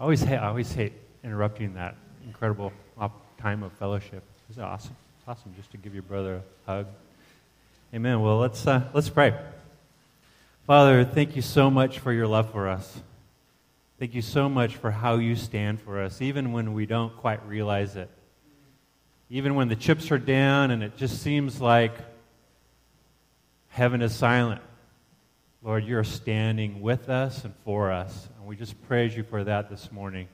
I always hate interrupting that incredible time of fellowship. It's awesome. It's awesome just to give your brother a hug. Amen. Well, let's pray. Father, thank you so much for your love for us. Thank you so much for how you stand for us, even when we don't quite realize it. Even when the chips are down and it just seems like heaven is silent. Lord, you're standing with us and for us. And we just praise you for that this morning.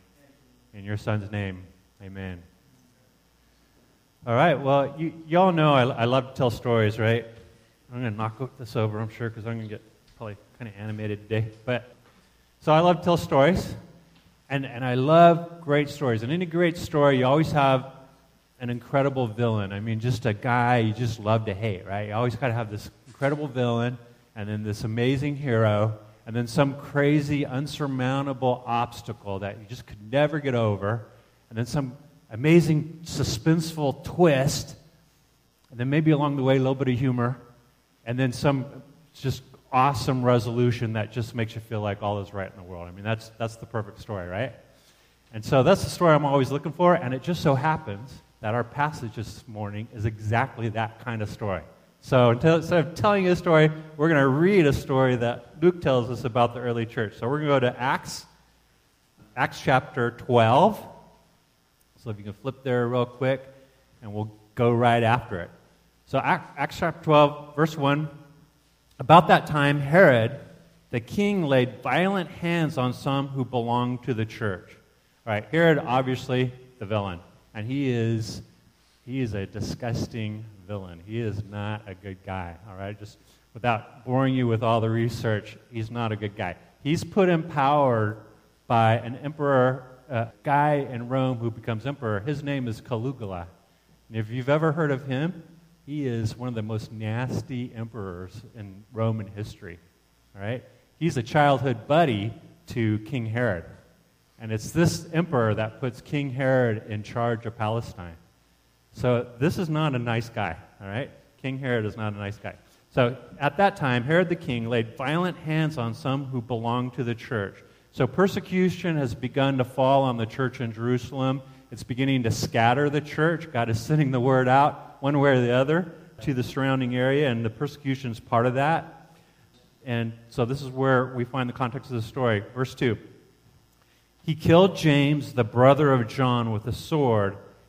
In your son's name, amen. All right, well, you all know I love to tell stories, right? I'm going to knock this over, I'm sure, because I'm going to get probably kind of animated today. So I love to tell stories, and I love great stories. And in a great story, you always have an incredible villain. I mean, just a guy you just love to hate, right? You always got to have this incredible villain, and then this amazing hero, and then some crazy, unsurmountable obstacle that you just could never get over, and then some amazing, suspenseful twist, and then maybe along the way, a little bit of humor, and then some just awesome resolution that just makes you feel like all is right in the world. I mean, that's the perfect story, right? And so that's the story I'm always looking for, and it just so happens that our passage this morning is exactly that kind of story. So instead of telling you a story, we're going to read a story that Luke tells us about the early church. So we're going to go to Acts chapter 12. So if you can flip there real quick, and we'll go right after it. So Acts chapter 12, verse 1. About that time, Herod, the king, laid violent hands on some who belonged to the church. All right, Herod, obviously, the villain. And he is a disgusting villain. He is not a good guy, all right? Just without boring you with all the research, he's not a good guy. He's put in power by an emperor, a guy in Rome who becomes emperor. His name is Caligula. And if you've ever heard of him, he is one of the most nasty emperors in Roman history. All right? He's a childhood buddy to King Herod. And it's this emperor that puts King Herod in charge of Palestine. So this is not a nice guy. All right? King Herod is not a nice guy. So at that time, Herod the king laid violent hands on some who belonged to the church. So persecution has begun to fall on the church in Jerusalem. It's beginning to scatter the church. God is sending the word out one way or the other to the surrounding area, and the persecution is part of that. And so this is where we find the context of the story. Verse 2. He killed James, the brother of John, with a sword,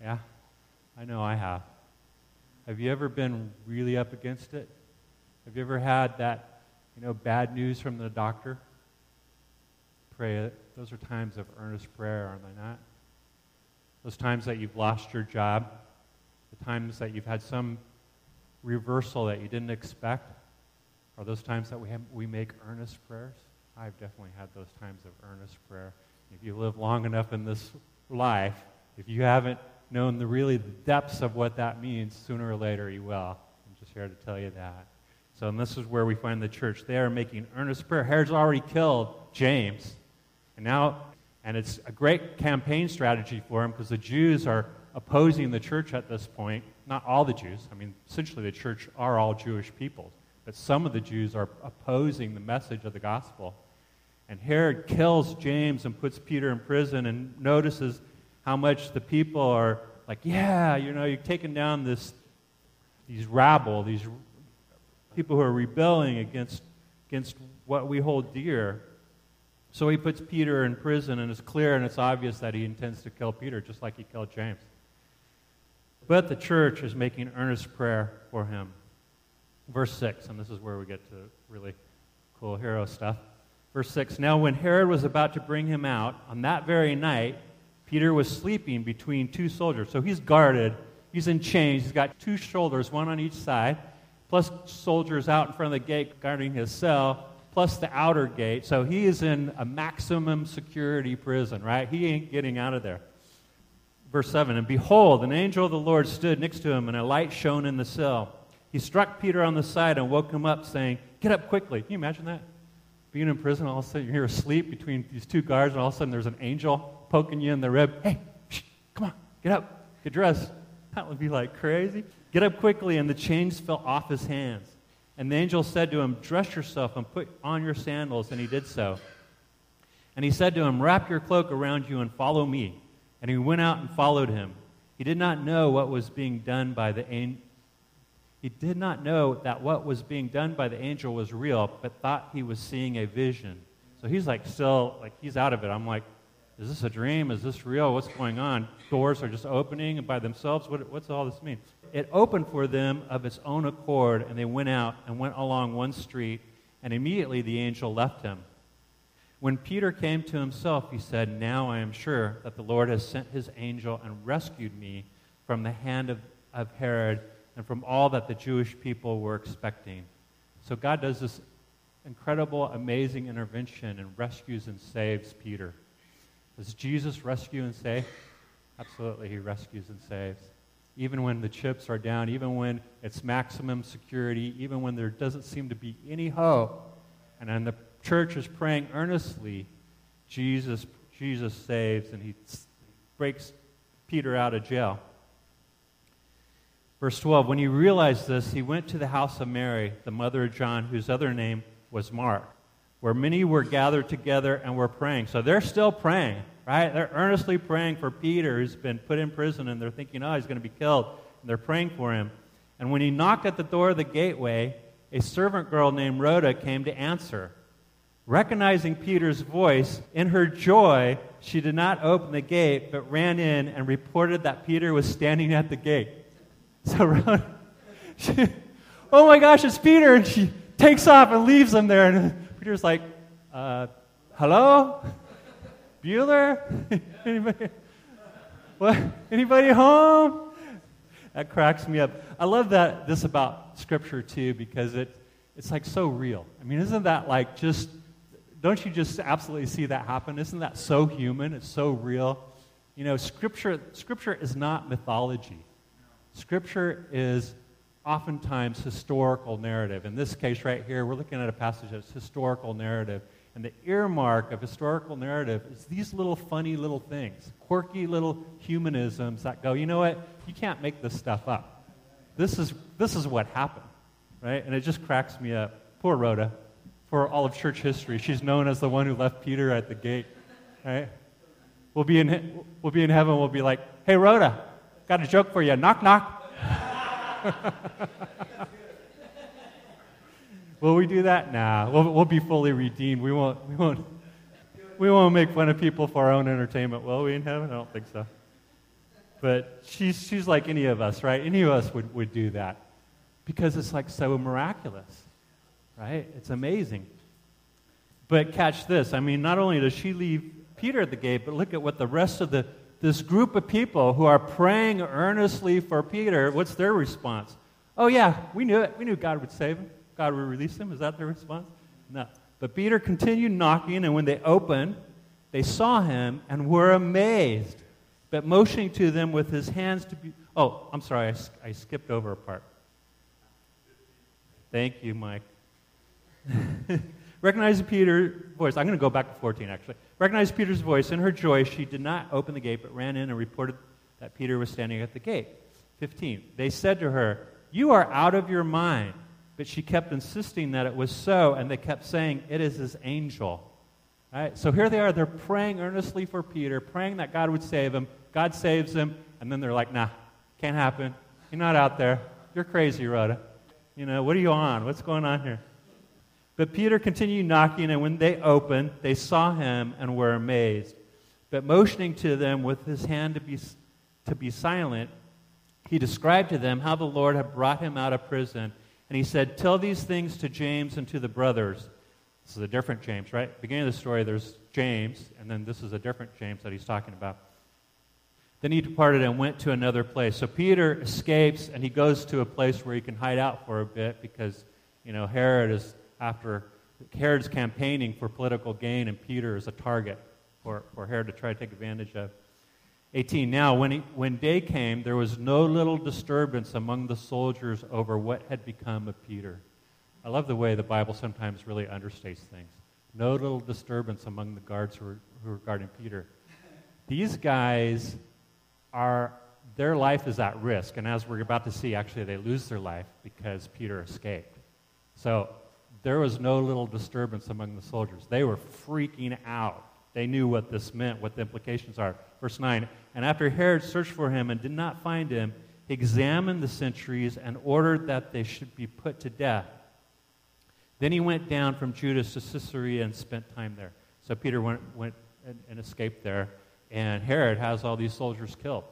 Yeah, I know I have. Have you ever been really up against it? Have you ever had that, bad news from the doctor? Pray. Those are times of earnest prayer, aren't they not? Those times that you've lost your job, the times that you've had some reversal that you didn't expect, are those times that we make earnest prayers? I've definitely had those times of earnest prayer. If you live long enough in this life, if you haven't known the depths of what that means, sooner or later you will. I'm just here to tell you that. So, and this is where we find the church. They are making earnest prayer. Herod's already killed James. And it's a great campaign strategy for him because the Jews are opposing the church at this point. Not all the Jews. I mean, essentially the church are all Jewish people. But some of the Jews are opposing the message of the gospel. And Herod kills James and puts Peter in prison and notices how much the people are like, yeah, you're taking down these rabble, these people who are rebelling against what we hold dear. So he puts Peter in prison, and it's clear and it's obvious that he intends to kill Peter, just like he killed James. But the church is making earnest prayer for him. Verse 6, and this is where we get to really cool hero stuff. Verse 6, now when Herod was about to bring him out, on that very night, Peter was sleeping between 2 soldiers. So he's guarded, he's in chains, he's got 2 shoulders, one on each side, plus soldiers out in front of the gate guarding his cell. plus the outer gate. So he is in a maximum security prison, right? He ain't getting out of there. Verse 7, and behold, an angel of the Lord stood next to him, and a light shone in the cell. He struck Peter on the side and woke him up, saying, get up quickly. Can you imagine that? Being in prison, all of a sudden you're asleep between these two guards, and all of a sudden there's an angel poking you in the rib. Hey, come on, get up, get dressed. That would be like crazy. Get up quickly, and the chains fell off his hands. And the angel said to him, dress yourself and put on your sandals, and he did so. And he said to him, wrap your cloak around you and follow me. And he went out and followed him. He did not know what was being done by the angel. He did not know that what was being done by the angel was real, but thought he was seeing a vision. So he's like still, like he's out of it. I'm like, is this a dream? Is this real? What's going on? Doors are just opening by themselves. What's all this mean? It opened for them of its own accord, and they went out and went along one street, and immediately the angel left him. When Peter came to himself, he said, now I am sure that the Lord has sent his angel and rescued me from the hand of Herod and from all that the Jewish people were expecting. So God does this incredible, amazing intervention and rescues and saves Peter. Does Jesus rescue and save? Absolutely, he rescues and saves. Even when the chips are down, even when it's maximum security, even when there doesn't seem to be any hope, and when the church is praying earnestly, Jesus saves, and he breaks Peter out of jail. Verse 12, when he realized this, he went to the house of Mary, the mother of John, whose other name was Mark, where many were gathered together and were praying. So they're still praying, right? They're earnestly praying for Peter, who's been put in prison, and they're thinking, oh, he's going to be killed. And they're praying for him. And when he knocked at the door of the gateway, a servant girl named Rhoda came to answer. Recognizing Peter's voice, in her joy, she did not open the gate, but ran in and reported that Peter was standing at the gate. So Rhoda, oh my gosh, it's Peter! And she takes off and leaves him there, and Peter's like, hello? Bueller? Anybody? What? Anybody home? That cracks me up. I love that this about Scripture, too, because it's like so real. I mean, isn't that like just, don't you just absolutely see that happen? Isn't that so human? It's so real. You know, Scripture is not mythology. Scripture is oftentimes historical narrative. In this case right here, we're looking at a passage that's historical narrative. And the earmark of historical narrative is these little funny little things, quirky little humanisms that go, you know what, you can't make this stuff up. This is what happened, right? And it just cracks me up. Poor Rhoda, for all of church history, she's known as the one who left Peter at the gate, right? We'll be in heaven, we'll be like, hey, Rhoda, got a joke for you. Knock, knock. Will we do that? Nah. We'll be fully redeemed. We won't make fun of people for our own entertainment, will we, in heaven? I don't think so. But she's like any of us, right? Any of us would do that. Because it's like so miraculous. Right? It's amazing. But catch this. I mean, not only does she leave Peter at the gate, but look at what the rest of this group of people who are praying earnestly for Peter, what's their response? Oh, yeah, we knew it. We knew God would save him. God would release him. Is that their response? No. But Peter continued knocking, and when they opened, they saw him and were amazed. But motioning to them with his hands to be... Oh, I'm sorry, I skipped over a part. Thank you, Mike. Recognizing Peter's voice. I'm going to go back to 14, actually. Recognized Peter's voice. In her joy, she did not open the gate, but ran in and reported that Peter was standing at the gate. 15. They said to her, you are out of your mind. But she kept insisting that it was so, and they kept saying, it is his angel. All right? So here they are. They're praying earnestly for Peter, praying that God would save him. God saves him. And then they're like, nah, can't happen. You're not out there. You're crazy, Rhoda. You know, what are you on? What's going on here? But Peter continued knocking, and when they opened, they saw him and were amazed. But motioning to them with his hand to be silent, he described to them how the Lord had brought him out of prison. And he said, tell these things to James and to the brothers. This is a different James, right? At the beginning of the story, there's James, and then this is a different James that he's talking about. Then he departed and went to another place. So Peter escapes, and he goes to a place where he can hide out for a bit because, you know, Herod is after Herod's campaigning for political gain, and Peter is a target for Herod to try to take advantage of. 18, now when day came, there was no little disturbance among the soldiers over what had become of Peter. I love the way the Bible sometimes really understates things. No little disturbance among the guards who were guarding Peter. These guys their life is at risk, and as we're about to see, actually they lose their life because Peter escaped. So there was no little disturbance among the soldiers. They were freaking out. They knew what this meant, what the implications are. Verse 9, and after Herod searched for him and did not find him, he examined the sentries and ordered that they should be put to death. Then he went down from Judas to Caesarea and spent time there. So Peter went and escaped there, and Herod has all these soldiers killed.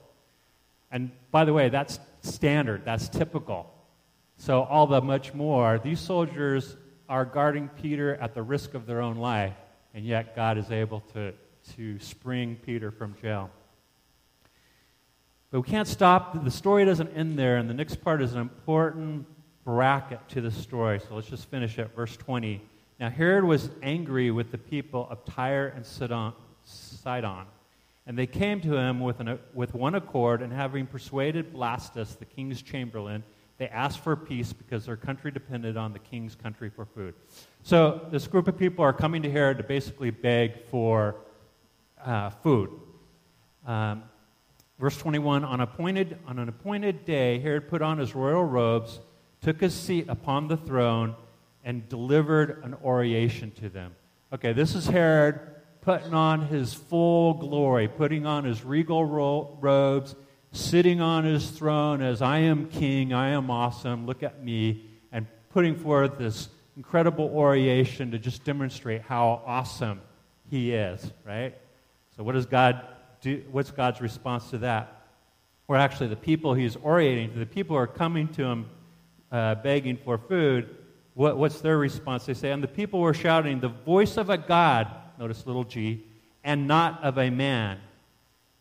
And by the way, that's standard, that's typical. So all the much more, these soldiers are guarding Peter at the risk of their own life, and yet God is able to spring Peter from jail. But we can't stop. The story doesn't end there, and the next part is an important bracket to the story. So let's just finish it. Verse 20. Now Herod was angry with the people of Tyre and Sidon. And they came to him with one accord, and having persuaded Blastus, the king's chamberlain, they asked for peace because their country depended on the king's country for food. So this group of people are coming to Herod to basically beg for food. Verse 21, on an appointed day, Herod put on his royal robes, took his seat upon the throne, and delivered an oration to them. Okay, this is Herod putting on his full glory, putting on his regal robes, sitting on his throne as I am king, I am awesome, look at me, and putting forth this incredible oration to just demonstrate how awesome he is, right? So what does God do? What's God's response to that? Or actually the people he's orating to, the people who are coming to him begging for food, what's their response? They say, and the people were shouting, the voice of a god, notice little g, and not of a man.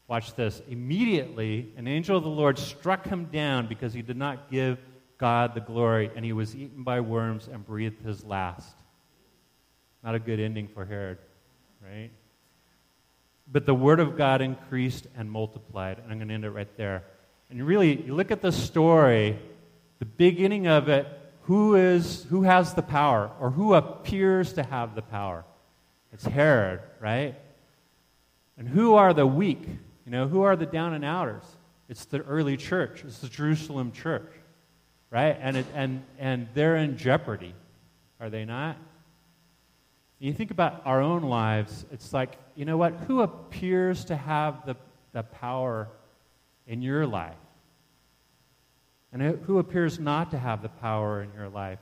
Watch this. Immediately, an angel of the Lord struck him down because he did not give God the glory, and he was eaten by worms and breathed his last. Not a good ending for Herod, right? But the word of God increased and multiplied. And I'm going to end it right there. And really, you look at the story, the beginning of it, who has the power, or who appears to have the power? It's Herod, right? And who are the weak? You know, who are the down and outers? It's the early church. It's the Jerusalem church. Right? And they're in jeopardy, are they not? You think about our own lives, it's like, you know what, who appears to have the power in your life? And who appears not to have the power in your life?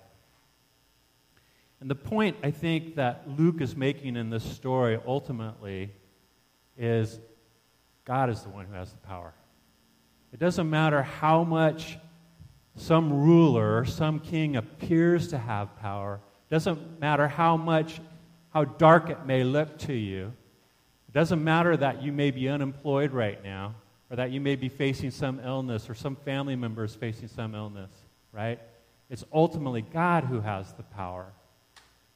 And the point I think that Luke is making in this story ultimately is God is the one who has the power. It doesn't matter how much some ruler, some king appears to have power. It doesn't matter how dark it may look to you. It doesn't matter that you may be unemployed right now, or that you may be facing some illness, or some family member is facing some illness, right? It's ultimately God who has the power.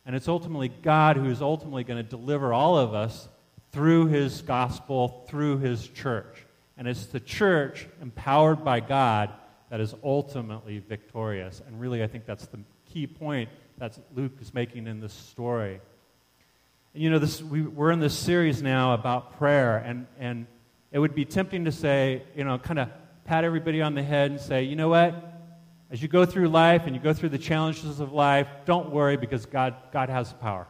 And it's ultimately God who is ultimately going to deliver all of us through his gospel, through his church. And it's the church empowered by God that is ultimately victorious. And really, I think that's the key point that Luke is making in this story. And you know, we're in this series now about prayer, and it would be tempting to say, you know, kind of pat everybody on the head and say, you know what, as you go through life and you go through the challenges of life, don't worry because God has power.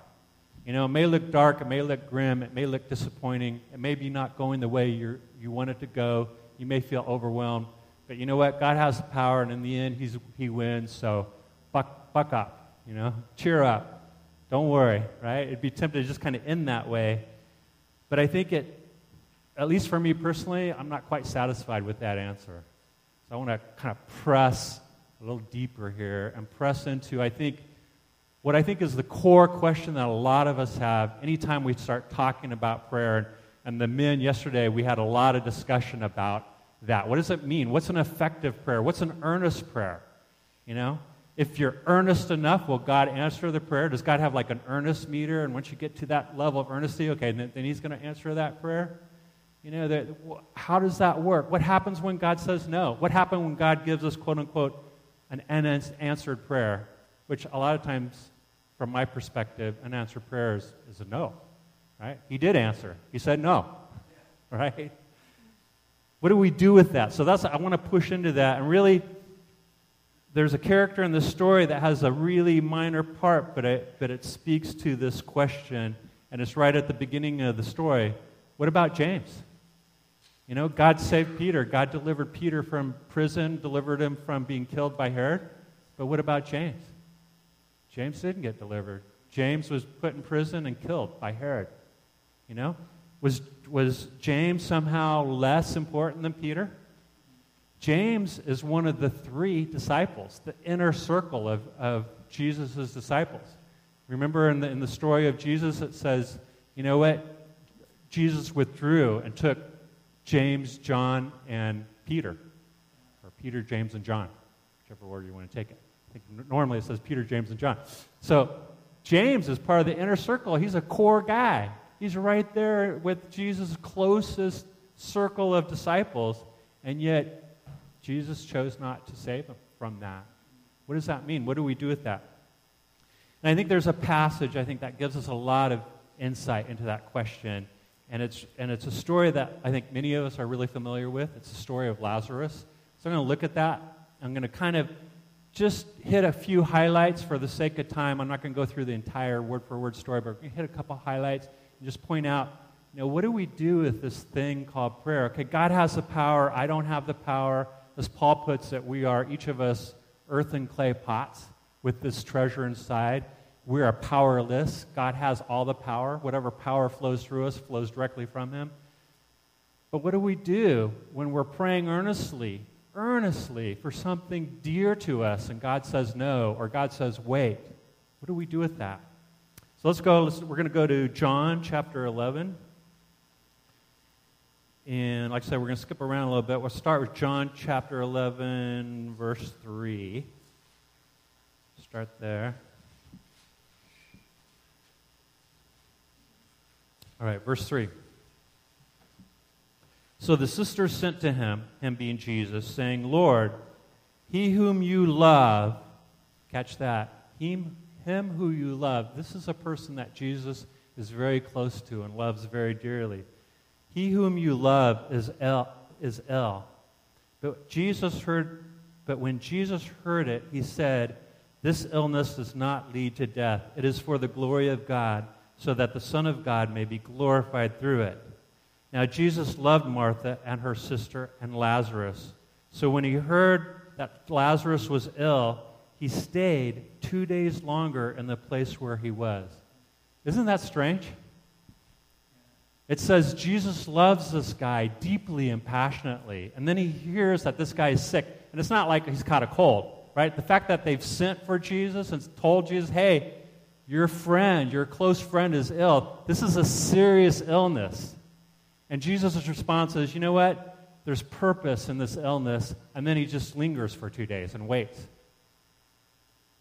You know, it may look dark, it may look grim, it may look disappointing, it may be not going the way you want it to go, you may feel overwhelmed. But you know what? God has the power, and in the end, he wins. So buck up, you know? Cheer up. Don't worry, right? It'd be tempting to just kind of end that way. But I think at least for me personally, I'm not quite satisfied with that answer. So I want to kind of press a little deeper here and press into, I think, what I think is the core question that a lot of us have anytime we start talking about prayer. And the men yesterday, we had a lot of discussion about that. What does it mean? What's an effective prayer? What's an earnest prayer? You know? If you're earnest enough, will God answer the prayer? Does God have like an earnest meter? And once you get to that level of earnesty, okay, then he's going to answer that prayer? You know, how does that work? What happens when God says no? What happens when God gives us, quote, unquote, an unanswered prayer? Which a lot of times, from my perspective, unanswered prayer is a no, right? He did answer. He said no, right? What do we do with that? So I want to push into that. And really, there's a character in this story that has a really minor part, but it speaks to this question, and it's right at the beginning of the story. What about James? You know, God saved Peter. God delivered Peter from prison, delivered him from being killed by Herod. But what about James? James didn't get delivered. James was put in prison and killed by Herod. You know, was James somehow less important than Peter? James is one of the three disciples, the inner circle of Jesus' disciples. Remember in the story of Jesus, it says, you know what? Jesus withdrew and took James, John, and Peter. Or Peter, James, and John. Whichever order you want to take it. I think normally it says Peter, James, and John. So James is part of the inner circle. He's a core guy. He's right there with Jesus' closest circle of disciples. And yet, Jesus chose not to save him from that. What does that mean? What do we do with that? And I think there's a passage, I think, that gives us a lot of insight into that question. And it's a story that I think many of us are really familiar with. It's the story of Lazarus. So I'm going to look at that. I'm going to kind of just hit a few highlights for the sake of time. I'm not going to go through the entire word-for-word story, but we're going to hit a couple highlights and just point out, you know, what do we do with this thing called prayer? Okay, God has the power. I don't have the power. As Paul puts it, we are, each of us, earth and clay pots with this treasure inside. We are powerless. God has all the power. Whatever power flows through us flows directly from him. But what do we do when we're praying earnestly for something dear to us, and God says no, or God says wait? What do we do with that? So let's go. We're going to go to John chapter 11. And like I said, we're going to skip around a little bit. We'll start with John chapter 11, verse 3. Start there. All right, verse 3. So the sisters sent to him being Jesus, saying, Lord, he whom you love, catch that, him who you love. This is a person that Jesus is very close to and loves very dearly. He whom you love is ill. But when Jesus heard it, he said, this illness does not lead to death. It is for the glory of God, so that the Son of God may be glorified through it. Now Jesus loved Martha and her sister and Lazarus. So when he heard that Lazarus was ill, he stayed 2 days longer in the place where he was. Isn't that strange? It says Jesus loves this guy deeply and passionately. And then he hears that this guy is sick. And it's not like he's caught a cold, right? The fact that they've sent for Jesus and told Jesus, hey, your close friend is ill. This is a serious illness. And Jesus' response is, you know what? There's purpose in this illness. And then he just lingers for 2 days and waits.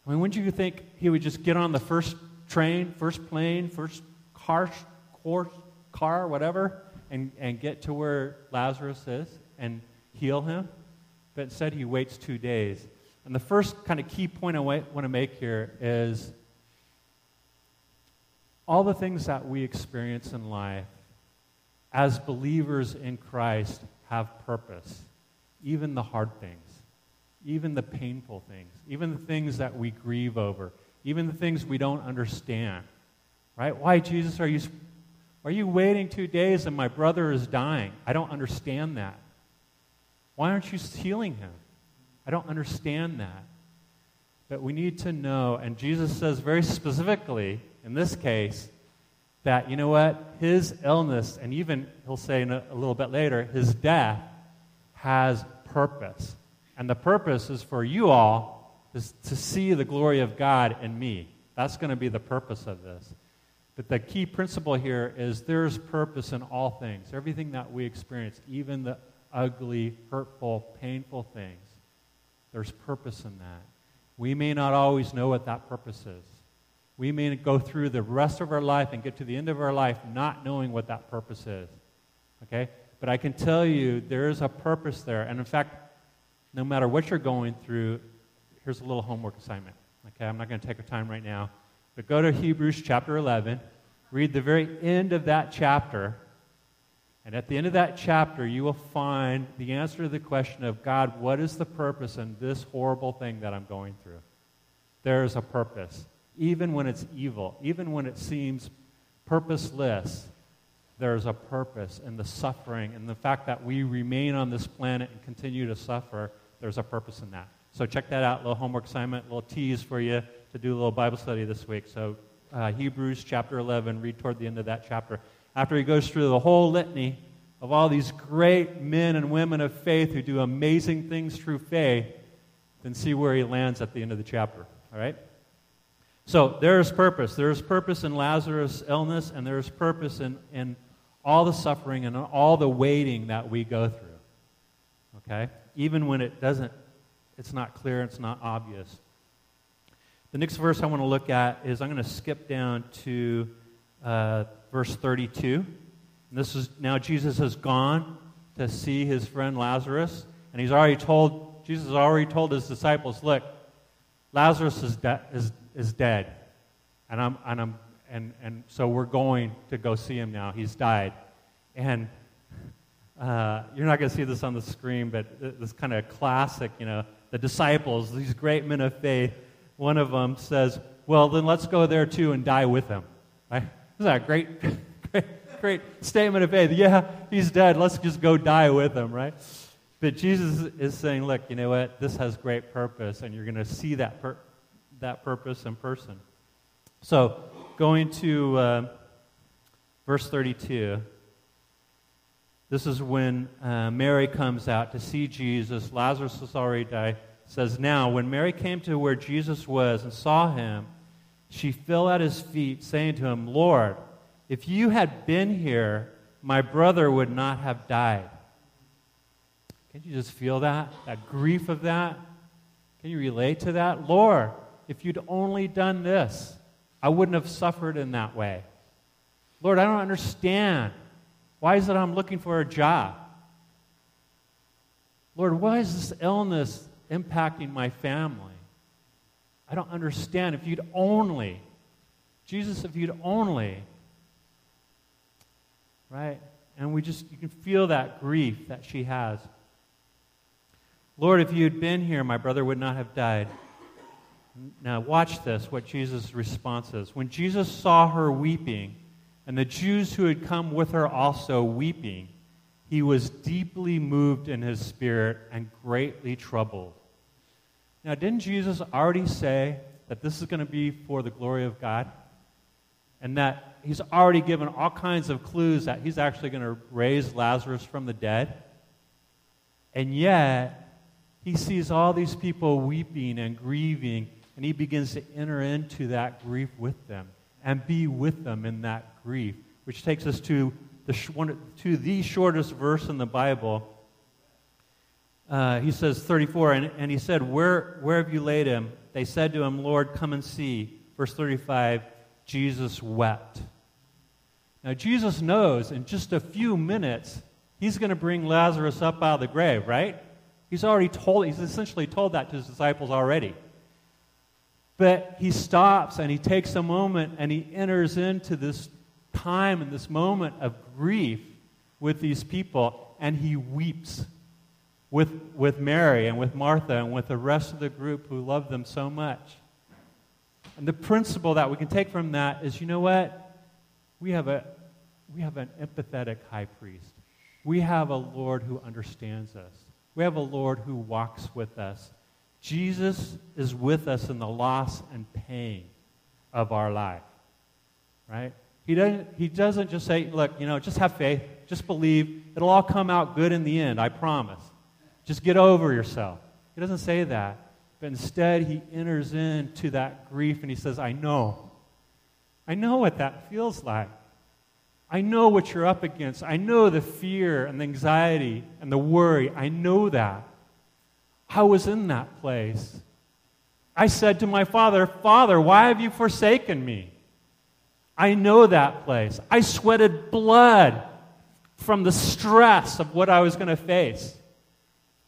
I mean, wouldn't you think he would just get on the first train, first plane, first car, whatever, and get to where Lazarus is and heal him? But instead he waits 2 days. And the first kind of key point I want to make here is all the things that we experience in life as believers in Christ have purpose. Even the hard things, even the painful things, even the things that we grieve over, even the things we don't understand, right? Why, Jesus, are you waiting 2 days and my brother is dying? I don't understand that. Why aren't you healing him? I don't understand that. But we need to know, and Jesus says very specifically in this case, that, you know what, his illness, and even he'll say a little bit later, his death has purpose. And the purpose is for you all is to see the glory of God in me. That's going to be the purpose of this. But the key principle here is there's purpose in all things. Everything that we experience, even the ugly, hurtful, painful things, there's purpose in that. We may not always know what that purpose is. We may go through the rest of our life and get to the end of our life not knowing what that purpose is. Okay? But I can tell you there is a purpose there. And in fact, no matter what you're going through, here's a little homework assignment. Okay? I'm not going to take our time right now. But go to Hebrews chapter 11. Read the very end of that chapter. And at the end of that chapter, you will find the answer to the question of, God, what is the purpose in this horrible thing that I'm going through? There is a purpose. Even when it's evil, even when it seems purposeless, there is a purpose in the suffering and the fact that we remain on this planet and continue to suffer. There's a purpose in that. So check that out, little homework assignment, little tease for you to do a little Bible study this week. So Hebrews chapter 11, read toward the end of that chapter. After he goes through the whole litany of all these great men and women of faith who do amazing things through faith, then see where he lands at the end of the chapter, all right? So there is purpose. There is purpose in Lazarus' illness, and there is purpose in all the suffering and all the waiting that we go through, okay? Even when it doesn't, it's not clear, it's not obvious. The next verse I want to look at is, I'm going to skip down to verse 32. And this is, now Jesus has gone to see his friend Lazarus, and Jesus has already told his disciples, look, Lazarus is dead, and so we're going to go see him now. He's died, and you're not going to see this on the screen, but this kind of classic, you know, the disciples, these great men of faith. One of them says, "Well, then let's go there too and die with him." Right? Isn't that a great statement of faith? Yeah, he's dead. Let's just go die with him, right? But Jesus is saying, "Look, you know what? This has great purpose, and you're going to see that that purpose in person." So going to verse 32, this is when Mary comes out to see Jesus. Lazarus has already died. It says, now when Mary came to where Jesus was and saw him, she fell at his feet, saying to him, Lord, if you had been here, my brother would not have died. Can't you just feel that? That grief of that? Can you relate to that? Lord, if you'd only done this, I wouldn't have suffered in that way. Lord, I don't understand. Why is it I'm looking for a job? Lord, why is this illness impacting my family? I don't understand. If you'd only, Jesus, if you'd only, right? And you can feel that grief that she has. Lord, if you had been here, my brother would not have died. Now watch this, what Jesus' response is. When Jesus saw her weeping, and the Jews who had come with her also weeping, he was deeply moved in his spirit and greatly troubled. Now, didn't Jesus already say that this is going to be for the glory of God? And that he's already given all kinds of clues that he's actually going to raise Lazarus from the dead? And yet, he sees all these people weeping and grieving, and he begins to enter into that grief with them and be with them in that grief, which takes us to the shortest verse in the Bible. He says, 34, and he said, where have you laid him? They said to him, Lord, come and see. Verse 35, Jesus wept. Now, Jesus knows in just a few minutes, he's going to bring Lazarus up out of the grave, right? He's essentially told that to his disciples already. But he stops and he takes a moment and he enters into this time and this moment of grief with these people, and he weeps with Mary and with Martha and with the rest of the group who love them so much. And the principle that we can take from that is, you know what? We have an empathetic high priest. We have a Lord who understands us. We have a Lord who walks with us. Jesus is with us in the loss and pain of our life, right? He doesn't just say, look, you know, just have faith, just believe. It'll all come out good in the end, I promise. Just get over yourself. He doesn't say that. But instead, he enters into that grief and he says, I know. I know what that feels like. I know what you're up against. I know the fear and the anxiety and the worry. I know that. I was in that place. I said to my father, 'Father, why have you forsaken me?' I know that place. I sweated blood from the stress of what I was going to face.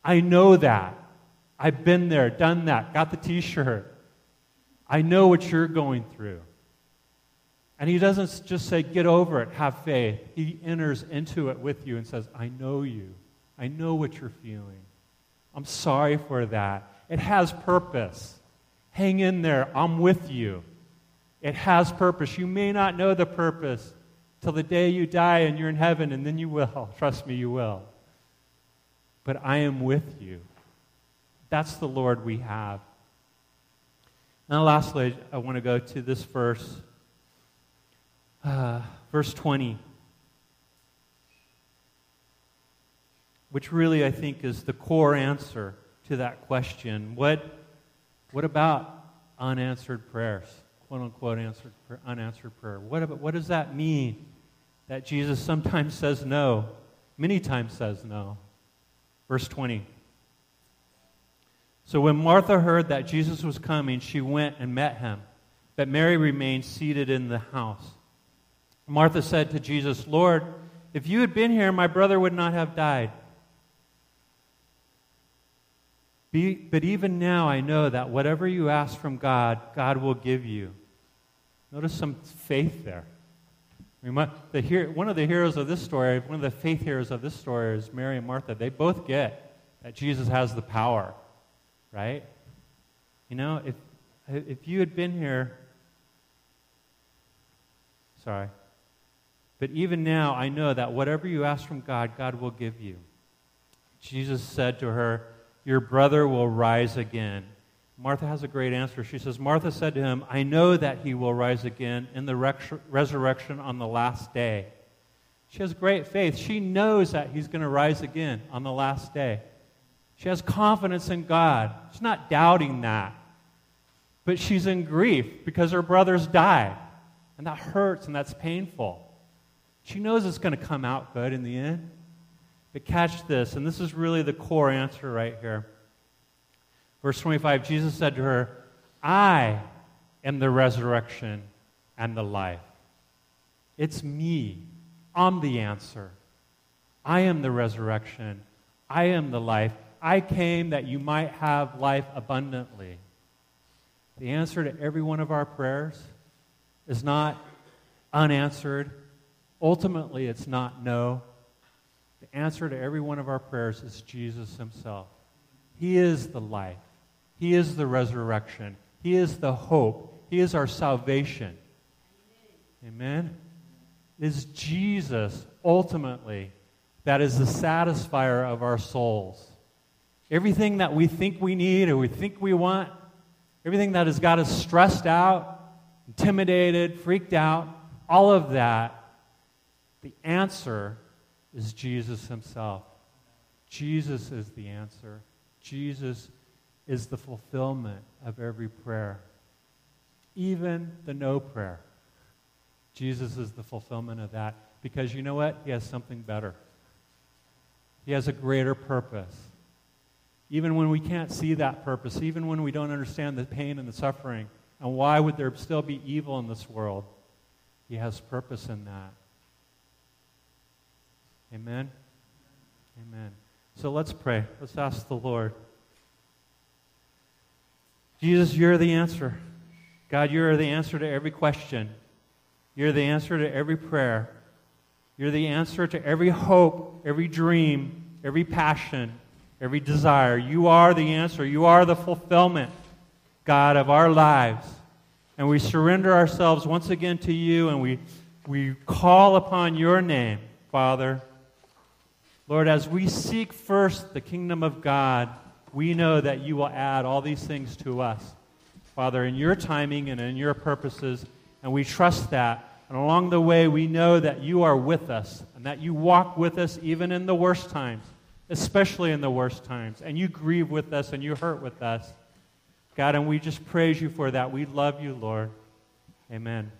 I know that. I've been there, done that, got the t-shirt. I know what you're going through." And he doesn't just say, "Get over it, have faith." He enters into it with you and says, "I know you. I know what you're feeling. I'm sorry for that. It has purpose. Hang in there. I'm with you. It has purpose. You may not know the purpose till the day you die and you're in heaven, and then you will. Trust me, you will. But I am with you." That's the Lord we have. Now, lastly, I want to go to this verse, verse 20, which really I think is the core answer to that question. What about unanswered prayers? "Quote unquote unanswered prayer." What does that mean? That Jesus sometimes says no, many times says no. Verse 20. "So when Martha heard that Jesus was coming, she went and met him, but Mary remained seated in the house. Martha said to Jesus, 'Lord, if you had been here, my brother would not have died. But even now I know that whatever you ask from God, God will give you.'" Notice some faith there. One of the heroes of this story, one of the faith heroes of this story is Mary and Martha. They both get that Jesus has the power, right? You know, if you had been here, sorry. "But even now I know that whatever you ask from God, God will give you." Jesus said to her, "Your brother will rise again." Martha has a great answer. She says, "Martha said to him, 'I know that he will rise again in the resurrection on the last day.'" She has great faith. She knows that he's going to rise again on the last day. She has confidence in God. She's not doubting that. But she's in grief because her brothers died. And that hurts and that's painful. She knows it's going to come out good in the end. But catch this, and this is really the core answer right here. Verse 25, Jesus said to her, "I am the resurrection and the life." It's me. I'm the answer. I am the resurrection. I am the life. I came that you might have life abundantly. The answer to every one of our prayers is not unanswered. Ultimately, it's not no. The answer to every one of our prayers is Jesus himself. He is the life. He is the resurrection. He is the hope. He is our salvation. Amen? It is Jesus, ultimately, that is the satisfier of our souls. Everything that we think we need or we think we want, everything that has got us stressed out, intimidated, freaked out, all of that, the answer is Jesus himself. Jesus is the answer. Jesus is the fulfillment of every prayer. Even the no prayer. Jesus is the fulfillment of that. Because you know what? He has something better. He has a greater purpose. Even when we can't see that purpose, even when we don't understand the pain and the suffering, and why would there still be evil in this world? He has purpose in that. Amen? Amen. So let's pray. Let's ask the Lord. Jesus, you're the answer. God, you're the answer to every question. You're the answer to every prayer. You're the answer to every hope, every dream, every passion, every desire. You are the answer. You are the fulfillment, God, of our lives. And we surrender ourselves once again to you, and we call upon your name, Father. Lord, as we seek first the kingdom of God, we know that you will add all these things to us, Father, in your timing and in your purposes, and we trust that. And along the way, we know that you are with us and that you walk with us even in the worst times, especially in the worst times, and you grieve with us and you hurt with us, God, and we just praise you for that. We love you, Lord. Amen.